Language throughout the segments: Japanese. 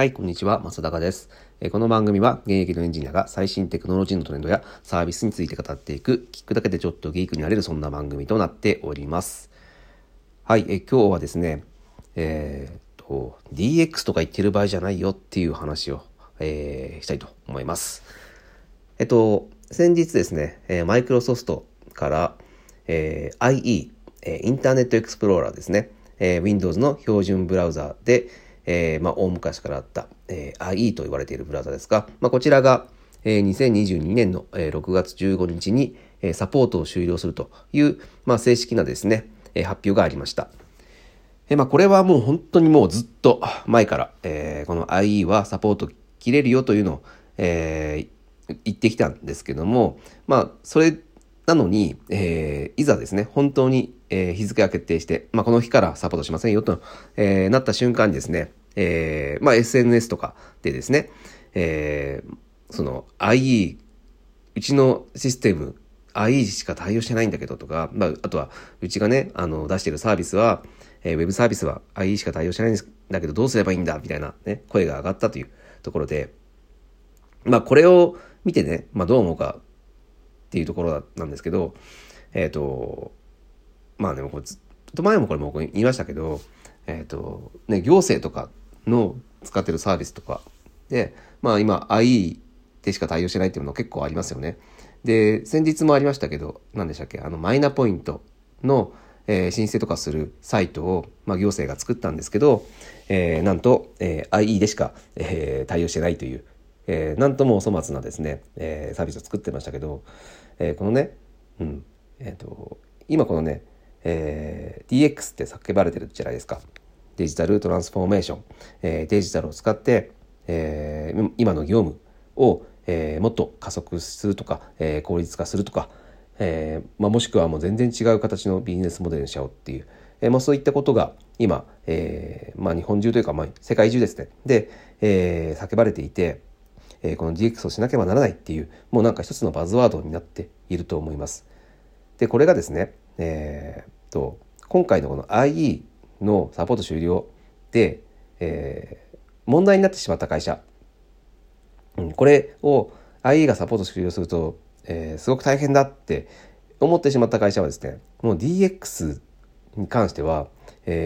はい、こんにちは。松高です。この番組は現役のエンジニアが最新テクノロジーのトレンドやサービスについて語っていく、聞くだけでちょっとギークになれる、そんな番組となっております。はい、今日はですね、DX とか言ってる場合じゃないよっていう話を、したいと思います。先日ですね、マイクロソフトから、IE、インターネットエクスプローラーですね、Windows の標準ブラウザーで、大昔からあった、IE と言われているブラウザですが、こちらが、2022年の、6月15日に、サポートを終了するという、正式なですね、発表がありました。これはもう本当にもうずっと前から、この IE はサポート切れるよというのを、言ってきたんですけども、それなのに、いざですね、本当に、日付が決定して、この日からサポートしませんよと、なった瞬間にですね、SNS とかでですね、その IE、うちのシステム、IE しか対応してないんだけどとか、あとはうちがね、出しているサービスは、ウェブサービスは IE しか対応してないんだけどどうすればいいんだみたいな、ね、声が上がったというところで、これを見てね、どう思うかっていうところなんですけど、でもこれずっと前もこれも言いましたけど、行政とかの使ってるサービスとかで、今 IE でしか対応してないっていうの結構ありますよね。で、先日もありましたけど、何でしたっけ、マイナポイントの申請とかするサイトを、行政が作ったんですけど、なんと、IE でしか、対応してないという、なんともお粗末なですね、サービスを作ってましたけど、このね、今このね、DX って叫ばれてるじゃないですか。デジタルトランスフォーメーション、デジタルを使って、今の業務を、もっと加速するとか、効率化するとか、もしくはもう全然違う形のビジネスモデルにしちゃおうっていう、そういったことが今、日本中というか、世界中ですねで、叫ばれていて、この DX をしなければならないっていう、もうなんか一つのバズワードになっていると思います。で、これがですね、今回のこの IE のサポート終了で、問題になってしまった会社、これを IE がサポート終了するとすごく大変だって思ってしまった会社はですね、もう DX に関しては、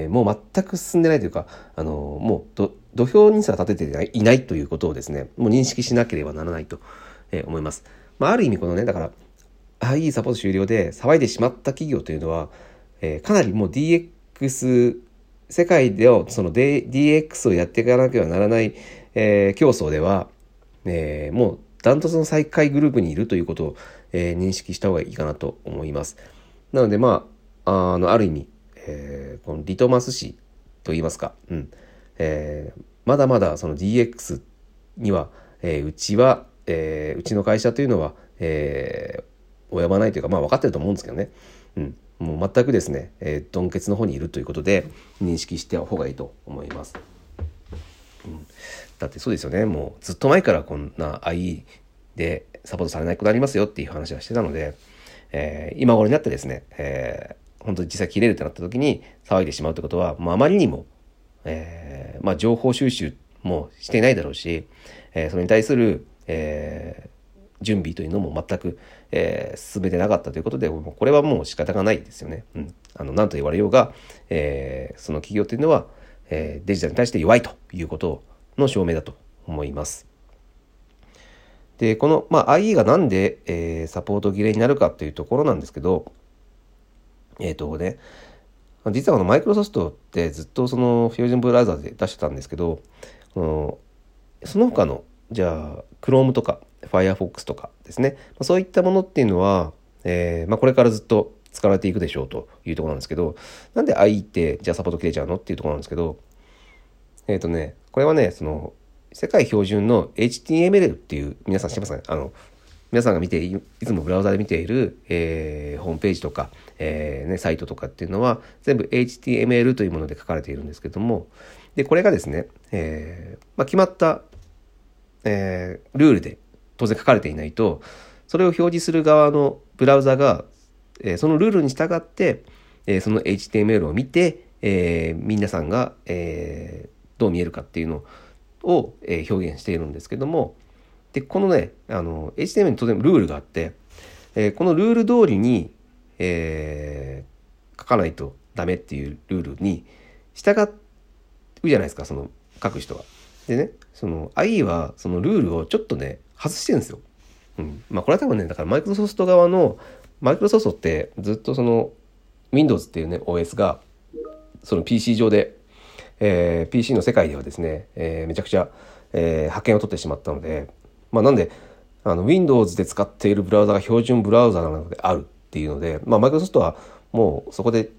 もう全く進んでないというか、もう土俵にすら立てていないということをですね、もう認識しなければならないと思います。ある意味このね、だから IE サポート終了で騒いでしまった企業というのは、かなりもう DX 世界ではその DX をやっていかなければならない、競争では、もうダントツの最下位グループにいるということを、認識した方がいいかなと思います。なので、ある意味、このリトマス紙と言いますか、まだまだその DX には、うちの会社というのは、及ばないというか、分かってると思うんですけどね、もう全くですね、ドンケツの方にいるということで認識した方がいいと思います。だってそうですよね、もうずっと前からこんな IE でサポートされないことありますよっていう話はしてたので、今頃になってですね、本当に実際切れるってなった時に騒いでしまうってことは、あまりにも、情報収集もしていないだろうし、それに対する、準備というのも全く、進めてなかったということで、これはもう仕方がないですよね。何と言われようが、その企業というのは、デジタルに対して弱いということの証明だと思います。で、この、IE がなんで、サポート切れになるかというところなんですけど、実はマイクロソフトってずっとその標準ブラウザで出してたんですけど、その他の、じゃあ Chrome とか Firefox とかですね、そういったものっていうのは、これからずっと使われていくでしょうというところなんですけど、なんで IE ってじゃあサポート切れちゃうのっていうところなんですけど、これはね、その世界標準の HTML っていう、皆さん知ってますかね、皆さんが見ていつもブラウザで見ている、ホームページとか、サイトとかっていうのは全部 HTML というもので書かれているんですけども、でこれがですね、決まった、ルールで当然書かれていないと、それを表示する側のブラウザがそのルールに従って、その HTML を見て、皆さんが、どう見えるかっていうのを表現しているんですけども、でこのねHTML にとてもルールがあって、このルール通りに、書かないとダメっていうルールに従うじゃないですか、その書く人は。でね、その IE はそのルールをちょっとね外してるんですよ。まあこれは多分ね、だからマイクロソフト側の、マイクロソフトってずっとその Windows っていうね OS がその PC 上で、PC の世界ではですね、めちゃくちゃ、覇権を取ってしまったので、まあなんでWindows で使っているブラウザが標準ブラウザなのであるっていうので、まあマイクロソフトはもうそこで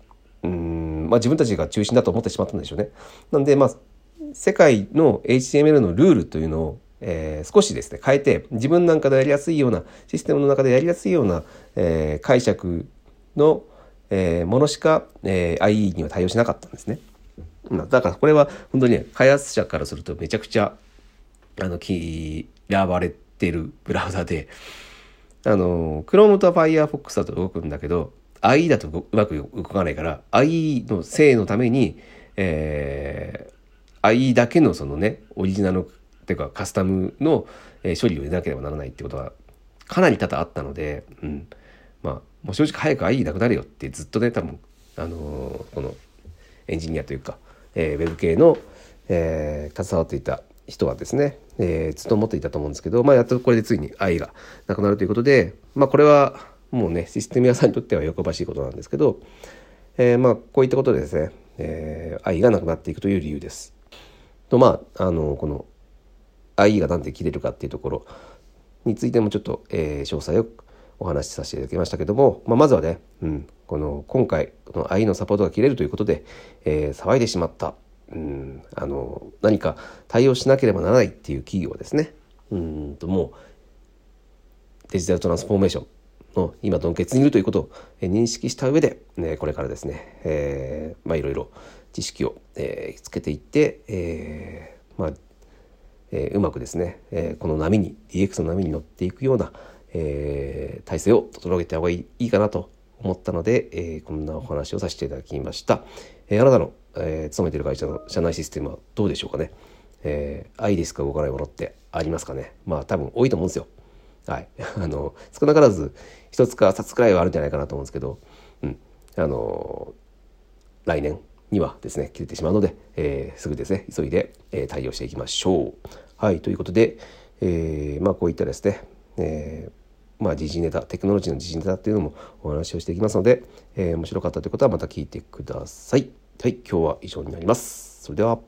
自分たちが中心だと思ってしまったんでしょうね。なんでまあ世界の HTML のルールというのを、少しですね変えて、自分なんかでやりやすいようなシステムの中でやりやすいような、解釈の、ものしか、IE には対応しなかったんですね。だからこれは本当にね、開発者からするとめちゃくちゃ嫌われてるブラウザで、Chrome と Firefox だと動くんだけど IE だとうまく動かないから、 IE のせいのために、IE だけのそのねオリジナルのっていうかカスタムの処理を入れなければならないってことはかなり多々あったので、まあもう正直早く IE なくなるよってずっとね多分このエンジニアというか、ウェブ系の、携わっていた人はですね、ずっと思っていたと思うんですけど、まあやっとこれでついに IE がなくなるということで、まあこれはもうねシステム屋さんにとっては喜ばしいことなんですけど、まあこういったことでですね、IE がなくなっていくという理由です。とまあこの IE がなんで切れるかっていうところについてもちょっと、詳細をお話しさせていただきましたけども、まあ、まずはね、今回この IE のサポートが切れるということで、騒いでしまった、何か対応しなければならないっていう企業はですね、もうデジタルトランスフォーメーションの今ドンケツにいるということを認識した上で、これからですね、いろいろ知識を、つけていって、うまくですね、この波に DX の波に乗っていくような、体制を整えた方がいいかなと思ったので、こんなお話をさせていただきました。あなたの、勤めている会社の社内システムはどうでしょうかね。IE でしか動かないものってありますかね。まあ多分多いと思うんですよ。はい、少なからず一つか二つくらいはあるんじゃないかなと思うんですけど、来年にはですね切れてしまうので、すぐですね急いで、対応していきましょう。はい、ということで、こういったですね、時事ネタ、テクノロジーの時事ネタっていうのもお話をしていきますので、面白かったということはまた聞いてください。はい、今日は以上になります。それでは。